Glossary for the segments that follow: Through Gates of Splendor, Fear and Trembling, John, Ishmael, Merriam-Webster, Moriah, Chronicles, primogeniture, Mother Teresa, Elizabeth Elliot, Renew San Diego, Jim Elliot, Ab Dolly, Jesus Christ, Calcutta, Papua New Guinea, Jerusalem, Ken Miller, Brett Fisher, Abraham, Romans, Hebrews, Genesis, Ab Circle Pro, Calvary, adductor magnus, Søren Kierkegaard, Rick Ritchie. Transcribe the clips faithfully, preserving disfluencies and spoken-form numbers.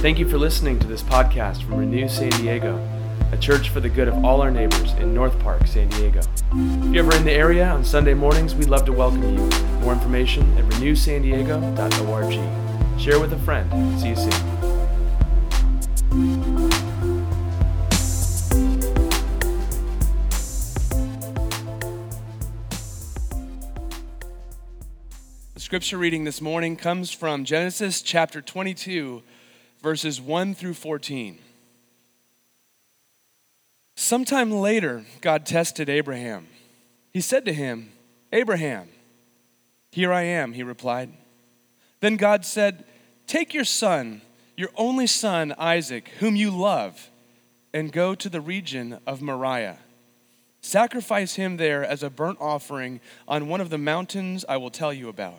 Thank you for listening to this podcast from Renew San Diego, a church for the good of all our neighbors in North Park, San Diego. If you're ever in the area on Sunday mornings, we'd love to welcome you. More information at renew san diego dot org. Share with a friend. See you soon. The scripture reading this morning comes from Genesis chapter twenty-two. Verses one through fourteen. Sometime later, God tested Abraham. He said to him, "Abraham." "Here I am," he replied. Then God said, "Take your son, your only son, Isaac, whom you love, and go to the region of Moriah. Sacrifice him there as a burnt offering on one of the mountains I will tell you about."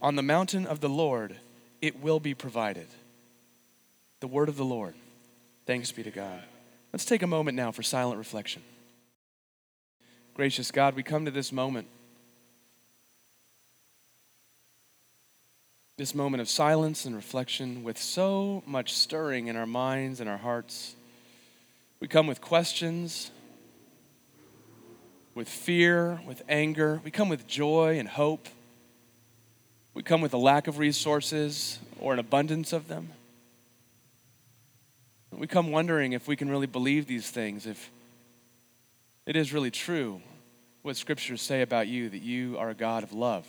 "On the mountain of the Lord it will be provided." The word of the Lord. Thanks be to God. Let's take a moment now for silent reflection. Gracious God, we come to this moment, this moment of silence and reflection with so much stirring in our minds and our hearts. We come with questions, with fear, with anger. We come with joy and hope. We come with a lack of resources or an abundance of them. We come wondering if we can really believe these things, if it is really true what scriptures say about you, that you are a God of love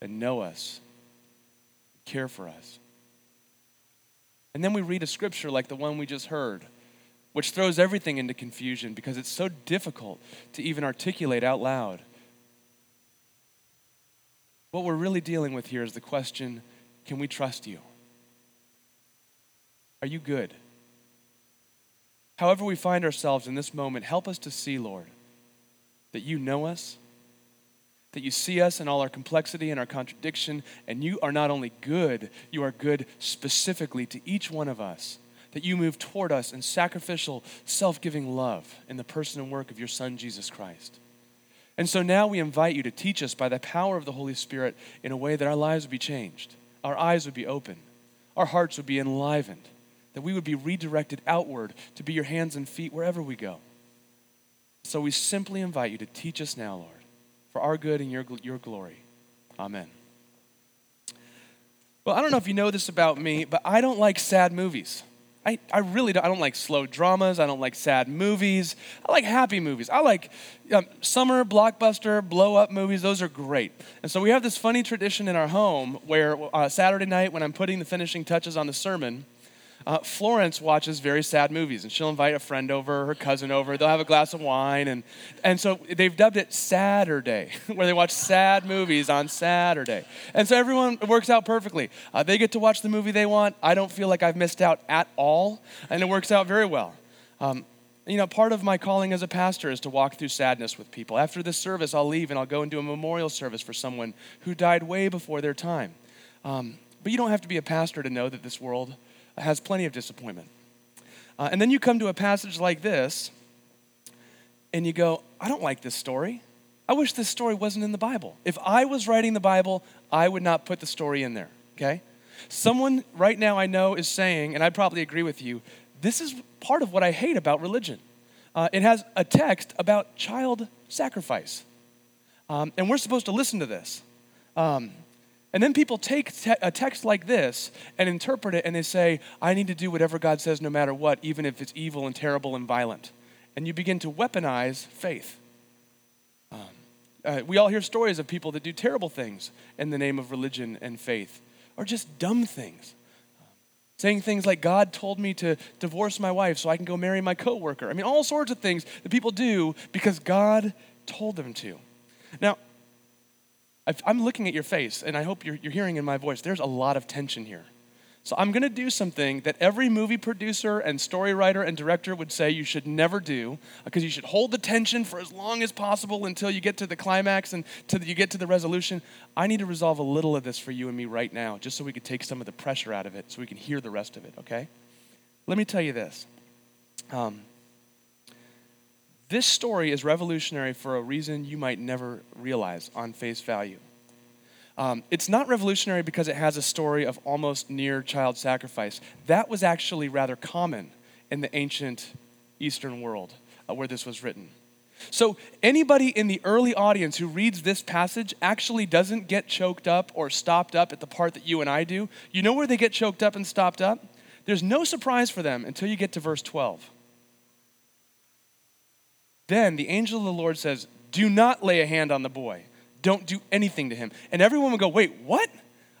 and know us, care for us. And then we read a scripture like the one we just heard, which throws everything into confusion because it's so difficult to even articulate out loud. What we're really dealing with here is the question, can we trust you? Are you good? However we find ourselves in this moment, help us to see, Lord, that you know us, that you see us in all our complexity and our contradiction, and you are not only good, you are good specifically to each one of us, that you move toward us in sacrificial, self-giving love in the person and work of your Son, Jesus Christ. And so now we invite you to teach us by the power of the Holy Spirit in a way that our lives would be changed, our eyes would be open, our hearts would be enlivened, that we would be redirected outward to be your hands and feet wherever we go. So we simply invite you to teach us now, Lord, for our good and your, your glory. Amen. Well, I don't know if you know this about me, but I don't like sad movies. I, I really don't. I don't like slow dramas. I don't like sad movies. I like happy movies. I like um, summer blockbuster, blow-up movies. Those are great. And so we have this funny tradition in our home where uh, Saturday night when I'm putting the finishing touches on the sermon, Uh, Florence watches very sad movies, and she'll invite a friend over, her cousin over. They'll have a glass of wine, and and so they've dubbed it Saturday, where they watch sad movies on Saturday. And so everyone, it works out perfectly. Uh, they get to watch the movie they want. I don't feel like I've missed out at all, and it works out very well. Um, you know, part of my calling as a pastor is to walk through sadness with people. After this service, I'll leave, and I'll go and do a memorial service for someone who died way before their time. Um, but you don't have to be a pastor to know that this world has plenty of disappointment. Uh, and then you come to a passage like this, and you go, I don't like this story. I wish this story wasn't in the Bible. If I was writing the Bible, I would not put the story in there, okay? Someone right now I know is saying, and I probably agree with you, this is part of what I hate about religion. Uh, it has a text about child sacrifice. Um, and we're supposed to listen to this. Um, And then people take te- a text like this and interpret it, and they say, I need to do whatever God says no matter what, even if it's evil and terrible and violent. And you begin to weaponize faith. Um, uh, we all hear stories of people that do terrible things in the name of religion and faith, or just dumb things. Um, saying things like, God told me to divorce my wife so I can go marry my coworker. I mean, all sorts of things that people do because God told them to. Now, I'm looking at your face, and I hope you're, you're hearing in my voice, there's a lot of tension here. So I'm going to do something that every movie producer and story writer and director would say you should never do, because you should hold the tension for as long as possible until you get to the climax and till you get to the resolution. I need to resolve a little of this for you and me right now, just so we could take some of the pressure out of it, so we can hear the rest of it, okay? Let me tell you this. Um, This story is revolutionary for a reason you might never realize on face value. Um, it's not revolutionary because it has a story of almost near child sacrifice. That was actually rather common in the ancient Eastern world uh, where this was written. So anybody in the early audience who reads this passage actually doesn't get choked up or stopped up at the part that you and I do. You know where they get choked up and stopped up? There's no surprise for them until you get to verse twelve. Then the angel of the Lord says, do not lay a hand on the boy. Don't do anything to him. And everyone would go, wait, what?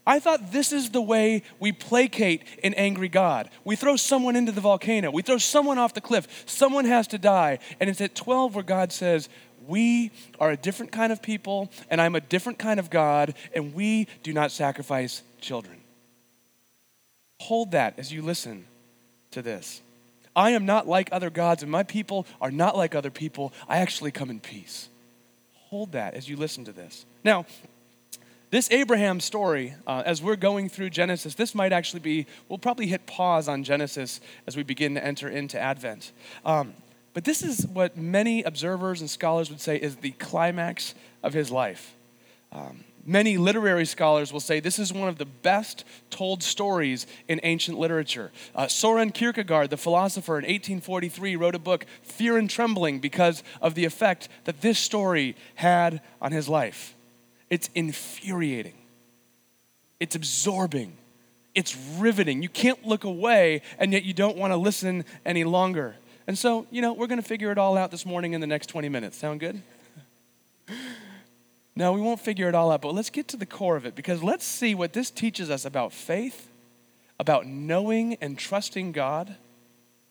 I thought this is the way we placate an angry God. We throw someone into the volcano. We throw someone off the cliff. Someone has to die. And it's at twelve where God says, we are a different kind of people, and I'm a different kind of God, and we do not sacrifice children. Hold that as you listen to this. I am not like other gods, and my people are not like other people. I actually come in peace. Hold that as you listen to this. Now, this Abraham story, uh, as we're going through Genesis, this might actually be, we'll probably hit pause on Genesis as we begin to enter into Advent. Um, but this is what many observers and scholars would say is the climax of his life. Um, Many literary scholars will say this is one of the best told stories in ancient literature. Uh, Søren Kierkegaard, the philosopher, in eighteen forty-three wrote a book, Fear and Trembling, because of the effect that this story had on his life. It's infuriating. It's absorbing. It's riveting. You can't look away, and yet you don't want to listen any longer. And so, you know, we're going to figure it all out this morning in the next twenty minutes. Sound good? No, we won't figure it all out, but let's get to the core of it, because let's see what this teaches us about faith, about knowing and trusting God,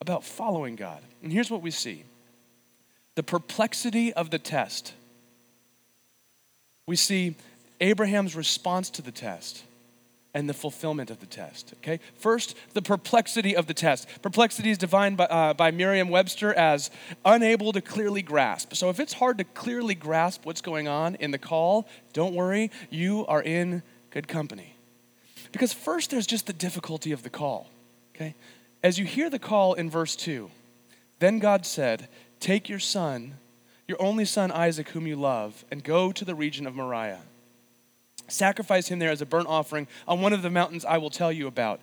about following God. And here's what we see. The perplexity of the test. We see Abraham's response to the test and the fulfillment of the test, okay? First, the perplexity of the test. Perplexity is defined by, uh, by Merriam-Webster as unable to clearly grasp. So if it's hard to clearly grasp what's going on in the call, don't worry, you are in good company. Because first, there's just the difficulty of the call, okay? As you hear the call in verse two, then God said, take your son, your only son Isaac, whom you love, and go to the region of Moriah. Sacrifice him there as a burnt offering on one of the mountains I will tell you about.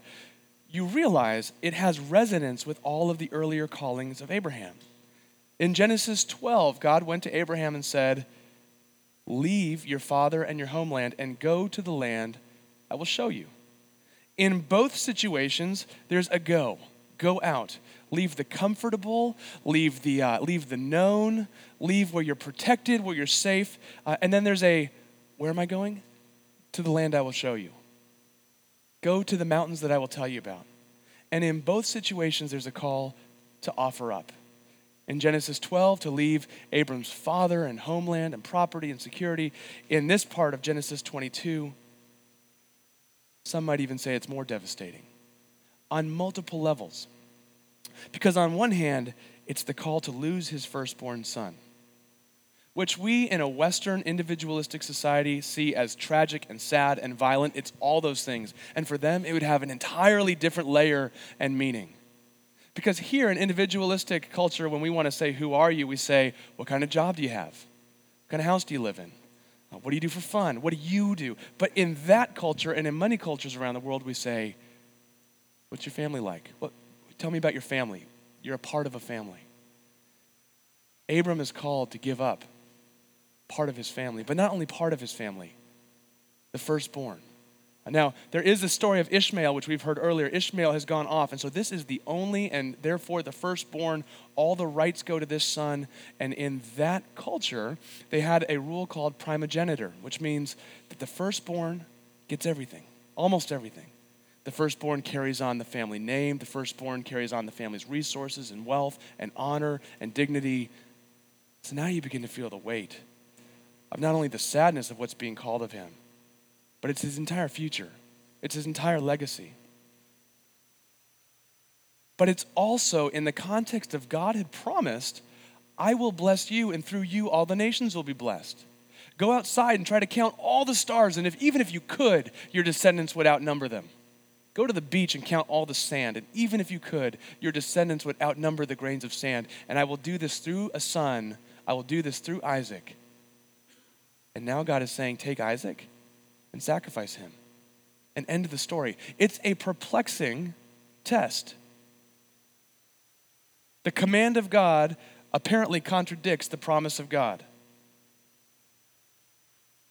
You realize it has resonance with all of the earlier callings of Abraham. In Genesis twelve, God went to Abraham and said, leave your father and your homeland and go to the land I will show you. In both situations, there's a go. Go out. Leave the comfortable, leave the, uh, leave the known, leave where you're protected, where you're safe. Uh, and then there's a, where am I going? To the land I will show you. Go to the mountains that I will tell you about. And in both situations, there's a call to offer up. In Genesis twelve, to leave Abram's father and homeland and property and security. In this part of Genesis twenty-two, some might even say it's more devastating on multiple levels. Because on one hand, it's the call to lose his firstborn son, which we in a Western individualistic society see as tragic and sad and violent. It's all those things. And for them, it would have an entirely different layer and meaning. Because here in individualistic culture, when we want to say, who are you? We say, what kind of job do you have? What kind of house do you live in? What do you do for fun? What do you do? But in that culture and in many cultures around the world, we say, what's your family like? Well, tell me about your family. You're a part of a family. Abram is called to give up part of his family, but not only part of his family, the firstborn. Now, there is the story of Ishmael, which we've heard earlier. Ishmael has gone off, and so this is the only, and therefore the firstborn. All the rights go to this son, and in that culture, they had a rule called primogeniture, which means that the firstborn gets everything, almost everything. The firstborn carries on the family name. The firstborn carries on the family's resources and wealth and honor and dignity. So now you begin to feel the weight of not only the sadness of what's being called of him, but it's his entire future. It's his entire legacy. But it's also in the context of God had promised, I will bless you, and through you all the nations will be blessed. Go outside and try to count all the stars, and if even if you could, your descendants would outnumber them. Go to the beach and count all the sand, and even if you could, your descendants would outnumber the grains of sand. And I will do this through a son. I will do this through Isaac. And now God is saying, take Isaac and sacrifice him, and end the story. It's a perplexing test. The command of God apparently contradicts the promise of God.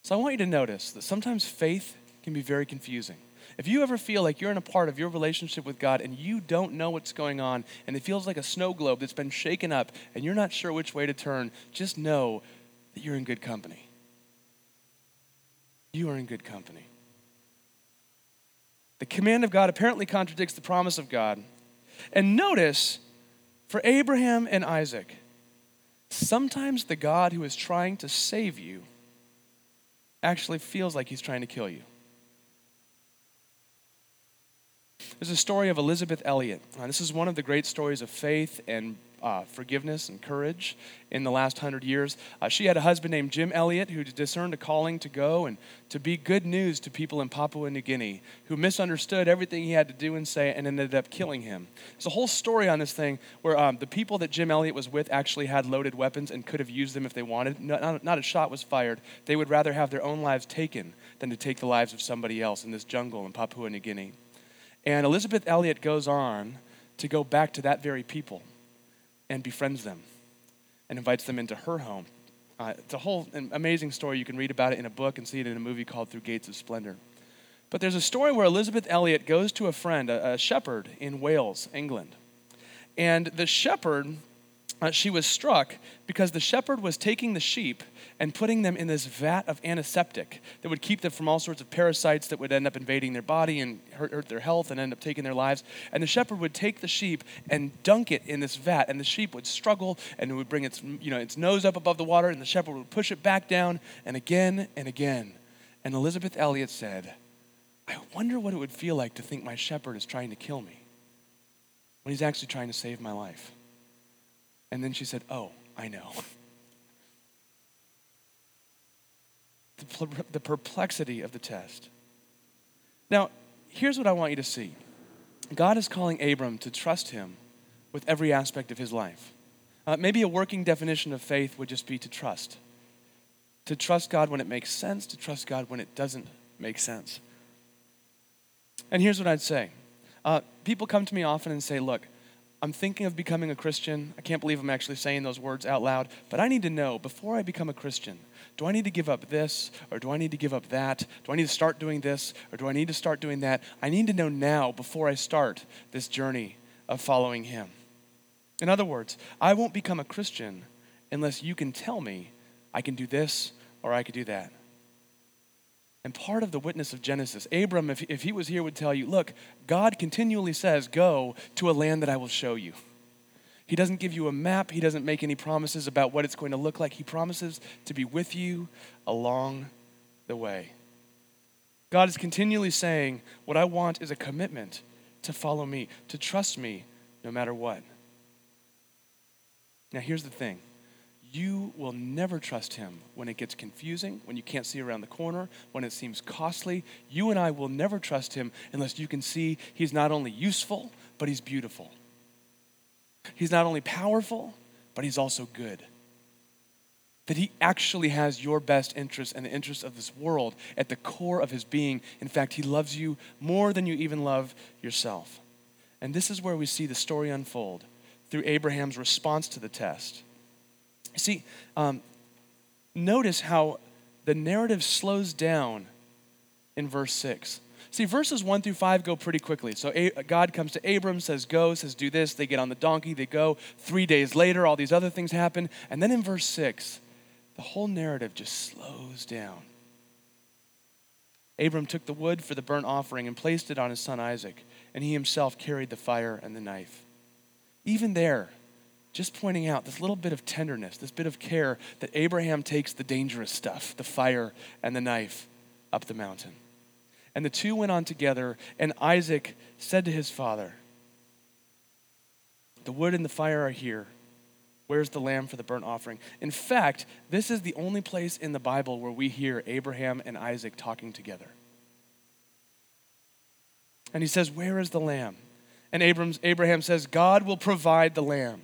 So I want you to notice that sometimes faith can be very confusing. If you ever feel like you're in a part of your relationship with God and you don't know what's going on, and it feels like a snow globe that's been shaken up and you're not sure which way to turn, just know that you're in good company. You are in good company. The command of God apparently contradicts the promise of God. And notice, for Abraham and Isaac, sometimes the God who is trying to save you actually feels like he's trying to kill you. There's a story of Elizabeth Elliot. Uh, this is one of the great stories of faith and Uh, forgiveness and courage in the last hundred years. Uh, she had a husband named Jim Elliot who discerned a calling to go and to be good news to people in Papua New Guinea who misunderstood everything he had to do and say and ended up killing him. There's a whole story on this thing where um, the people that Jim Elliot was with actually had loaded weapons and could have used them if they wanted. No, not, not a shot was fired. They would rather have their own lives taken than to take the lives of somebody else in this jungle in Papua New Guinea. And Elizabeth Elliot goes on to go back to that very people and befriends them and invites them into her home. Uh, it's a whole an amazing story. You can read about it in a book and see it in a movie called Through Gates of Splendor. But there's a story where Elizabeth Elliot goes to a friend, a, a shepherd in Wales, England. And the shepherd, uh, she was struck because the shepherd was taking the sheep and putting them in this vat of antiseptic that would keep them from all sorts of parasites that would end up invading their body and hurt, hurt their health and end up taking their lives. And the shepherd would take the sheep and dunk it in this vat, and the sheep would struggle, and it would bring its, you know, its nose up above the water, and the shepherd would push it back down, and again and again. And Elizabeth Elliot said, I wonder what it would feel like to think my shepherd is trying to kill me when he's actually trying to save my life. And then she said, oh, I know. The perplexity of the test. Now, here's what I want you to see. God is calling Abram to trust him with every aspect of his life. Uh, maybe a working definition of faith would just be to trust. To trust God when it makes sense, to trust God when it doesn't make sense. And here's what I'd say. Uh, people come to me often and say, look, I'm thinking of becoming a Christian. I can't believe I'm actually saying those words out loud, but I need to know, before I become a Christian, do I need to give up this, or do I need to give up that? Do I need to start doing this, or do I need to start doing that? I need to know now before I start this journey of following him. In other words, I won't become a Christian unless you can tell me I can do this or I can do that. And part of the witness of Genesis, Abram, if, if he was here, would tell you, look, God continually says, go to a land that I will show you. He doesn't give you a map. He doesn't make any promises about what it's going to look like. He promises to be with you along the way. God is continually saying, what I want is a commitment to follow me, to trust me no matter what. Now, here's the thing. You will never trust him when it gets confusing, when you can't see around the corner, when it seems costly. You and I will never trust him unless you can see he's not only useful, but he's beautiful. He's not only powerful, but he's also good. That he actually has your best interests and the interests of this world at the core of his being. In fact, he loves you more than you even love yourself. And this is where we see the story unfold through Abraham's response to the test. You see, um, notice how the narrative slows down in verse six. See, verses one through five go pretty quickly. So God comes to Abram, says go, says do this. They get on the donkey, they go. Three days later, all these other things happen. And then in verse six, the whole narrative just slows down. Abram took the wood for the burnt offering and placed it on his son Isaac, and he himself carried the fire and the knife. Even there, just pointing out this little bit of tenderness, this bit of care that Abraham takes the dangerous stuff, the fire and the knife, up the mountain. And the two went on together, and Isaac said to his father, the wood and the fire are here. Where's the lamb for the burnt offering? In fact, this is the only place in the Bible where we hear Abraham and Isaac talking together. And he says, where is the lamb? And Abraham's, Abraham says, God will provide the lamb.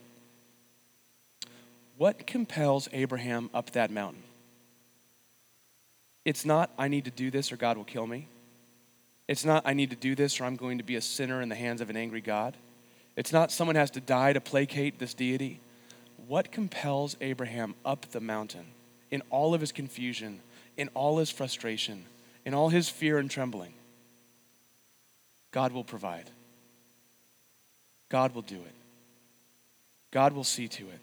What compels Abraham up that mountain? It's not, I need to do this or God will kill me. It's not, I need to do this or I'm going to be a sinner in the hands of an angry God. It's not, someone has to die to placate this deity. What compels Abraham up the mountain in all of his confusion, in all his frustration, in all his fear and trembling? God will provide. God will do it. God will see to it.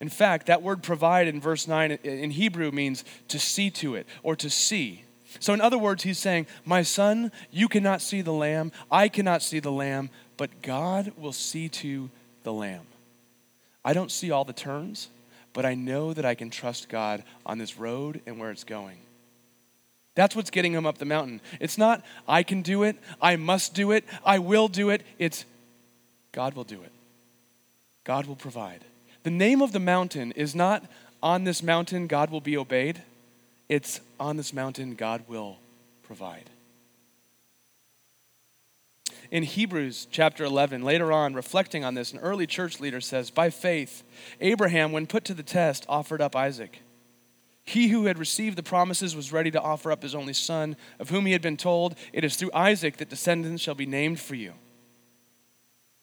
In fact, that word provide in verse nine in Hebrew means to see to it or to see. So in other words, he's saying, my son, you cannot see the lamb. I cannot see the lamb, but God will see to the lamb. I don't see all the turns, but I know that I can trust God on this road and where it's going. That's what's getting him up the mountain. It's not, I can do it. I must do it. I will do it. It's, God will do it. God will provide. The name of the mountain is not on this mountain God will be obeyed. It's on this mountain God will provide. In Hebrews chapter eleven, later on, reflecting on this, an early church leader says, by faith, Abraham, when put to the test, offered up Isaac. He who had received the promises was ready to offer up his only son, of whom he had been told, it is through Isaac that descendants shall be named for you.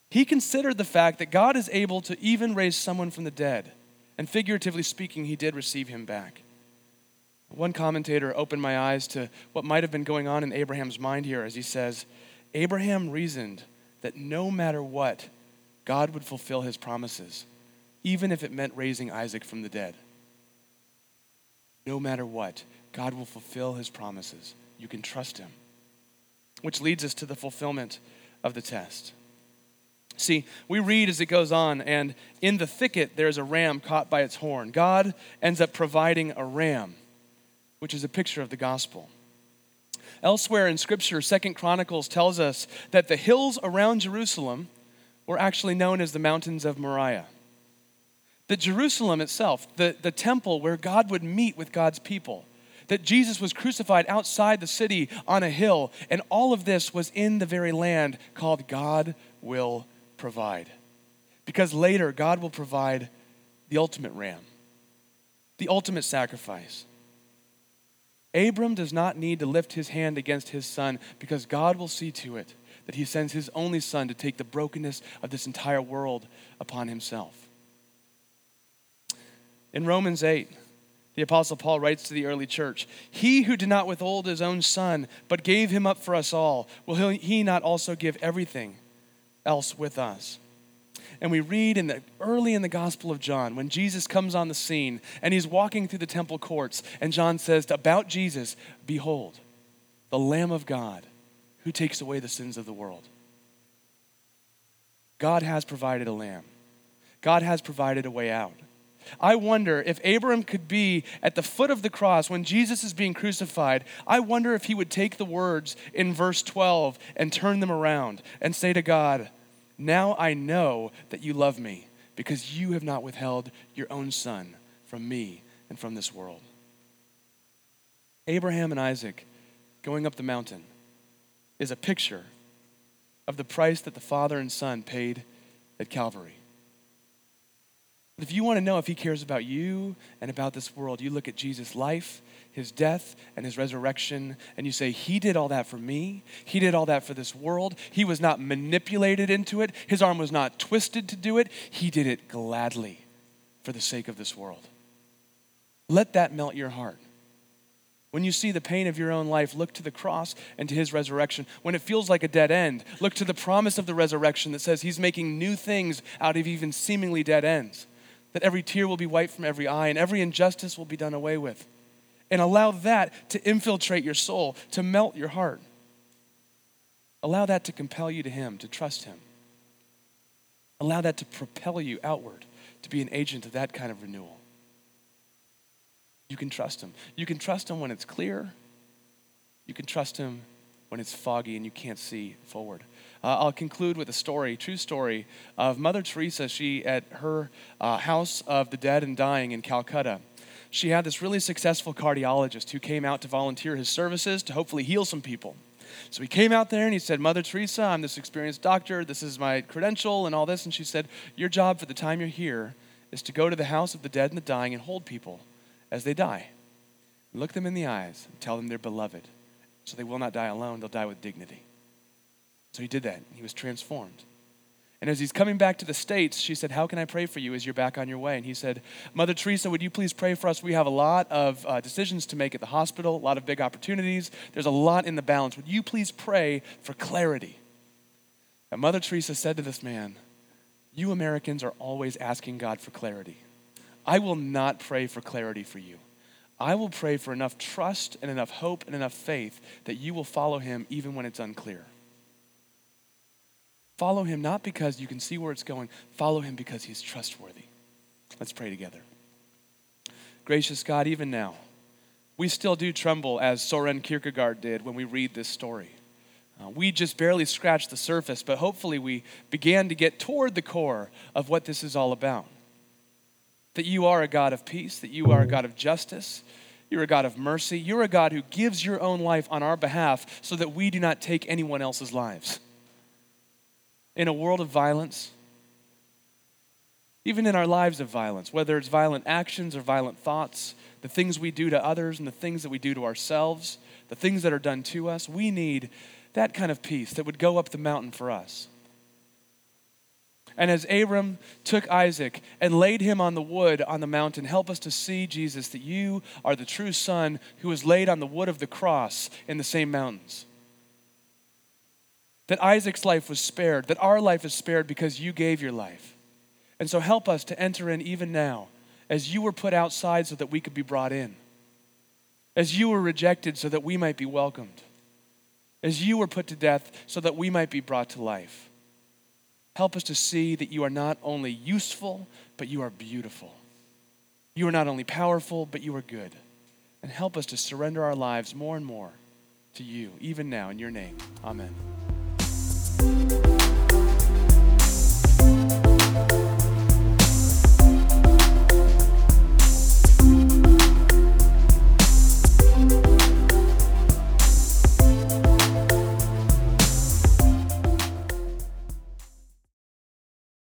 He considered the fact that God is able to even raise someone from the dead, and figuratively speaking, he did receive him back. One commentator opened my eyes to what might have been going on in Abraham's mind here as he says, Abraham reasoned that no matter what, God would fulfill his promises, even if it meant raising Isaac from the dead. No matter what, God will fulfill his promises. You can trust him. Which leads us to the fulfillment of the test. See, we read as it goes on, and in the thicket there's a ram caught by its horn. God ends up providing a ram, which is a picture of the gospel. Elsewhere in Scripture, Second Chronicles tells us that the hills around Jerusalem were actually known as the mountains of Moriah. That Jerusalem itself, the, the temple where God would meet with God's people, that Jesus was crucified outside the city on a hill, and all of this was in the very land called God will provide. Because later, God will provide the ultimate ram, the ultimate sacrifice. Abram does not need to lift his hand against his son because God will see to it that he sends his only son to take the brokenness of this entire world upon himself. In Romans eight, the Apostle Paul writes to the early church, he who did not withhold his own son but gave him up for us all, will he not also give everything else with us? And we read in the, early in the Gospel of John, when Jesus comes on the scene and he's walking through the temple courts, and John says about Jesus, "Behold, the Lamb of God who takes away the sins of the world." God has provided a lamb. God has provided a way out. I wonder if Abraham could be at the foot of the cross when Jesus is being crucified. I wonder if he would take the words in verse twelve and turn them around and say to God, "Now I know that you love me because you have not withheld your own son from me and from this world." Abraham and Isaac going up the mountain is a picture of the price that the father and son paid at Calvary. But if you want to know if he cares about you and about this world, you look at Jesus' life, his death, and his resurrection, and you say, "He did all that for me. He did all that for this world. He was not manipulated into it. His arm was not twisted to do it. He did it gladly for the sake of this world." Let that melt your heart. When you see the pain of your own life, look to the cross and to his resurrection. When it feels like a dead end, look to the promise of the resurrection that says he's making new things out of even seemingly dead ends. That every tear will be wiped from every eye and every injustice will be done away with. And allow that to infiltrate your soul, to melt your heart. Allow that to compel you to him, to trust him. Allow that to propel you outward, to be an agent of that kind of renewal. You can trust him. You can trust him when it's clear. You can trust him when it's foggy and you can't see forward. Uh, I'll conclude with a story, true story, of Mother Teresa. She, at her uh, house of the dead and dying in Calcutta, she had this really successful cardiologist who came out to volunteer his services to hopefully heal some people. So he came out there and he said, "Mother Teresa, I'm this experienced doctor. This is my credential and all this." And she said, "Your job for the time you're here is to go to the house of the dead and the dying and hold people as they die. Look them in the eyes and tell them they're beloved. So they will not die alone. They'll die with dignity." So he did that. He was transformed. And as he's coming back to the States, she said, "How can I pray for you as you're back on your way?" And he said, "Mother Teresa, would you please pray for us? We have a lot of uh, decisions to make at the hospital, a lot of big opportunities. There's a lot in the balance. Would you please pray for clarity?" And Mother Teresa said to this man, "You Americans are always asking God for clarity. I will not pray for clarity for you. I will pray for enough trust and enough hope and enough faith that you will follow him even when it's unclear. Follow him not because you can see where it's going. Follow him because he's trustworthy." Let's pray together. Gracious God, even now, we still do tremble as Søren Kierkegaard did when we read this story. Uh, we just barely scratched the surface, but hopefully we began to get toward the core of what this is all about. That you are a God of peace, that you are a God of justice, you're a God of mercy, you're a God who gives your own life on our behalf so that we do not take anyone else's lives. In a world of violence, even in our lives of violence, whether it's violent actions or violent thoughts, the things we do to others and the things that we do to ourselves, the things that are done to us, we need that kind of peace that would go up the mountain for us. And as Abram took Isaac and laid him on the wood on the mountain, help us to see, Jesus, that you are the true Son who was laid on the wood of the cross in the same mountains. That Isaac's life was spared, that our life is spared because you gave your life. And so help us to enter in even now, as you were put outside so that we could be brought in, as you were rejected so that we might be welcomed, as you were put to death so that we might be brought to life. Help us to see that you are not only useful, but you are beautiful. You are not only powerful, but you are good. And help us to surrender our lives more and more to you, even now, in your name. Amen.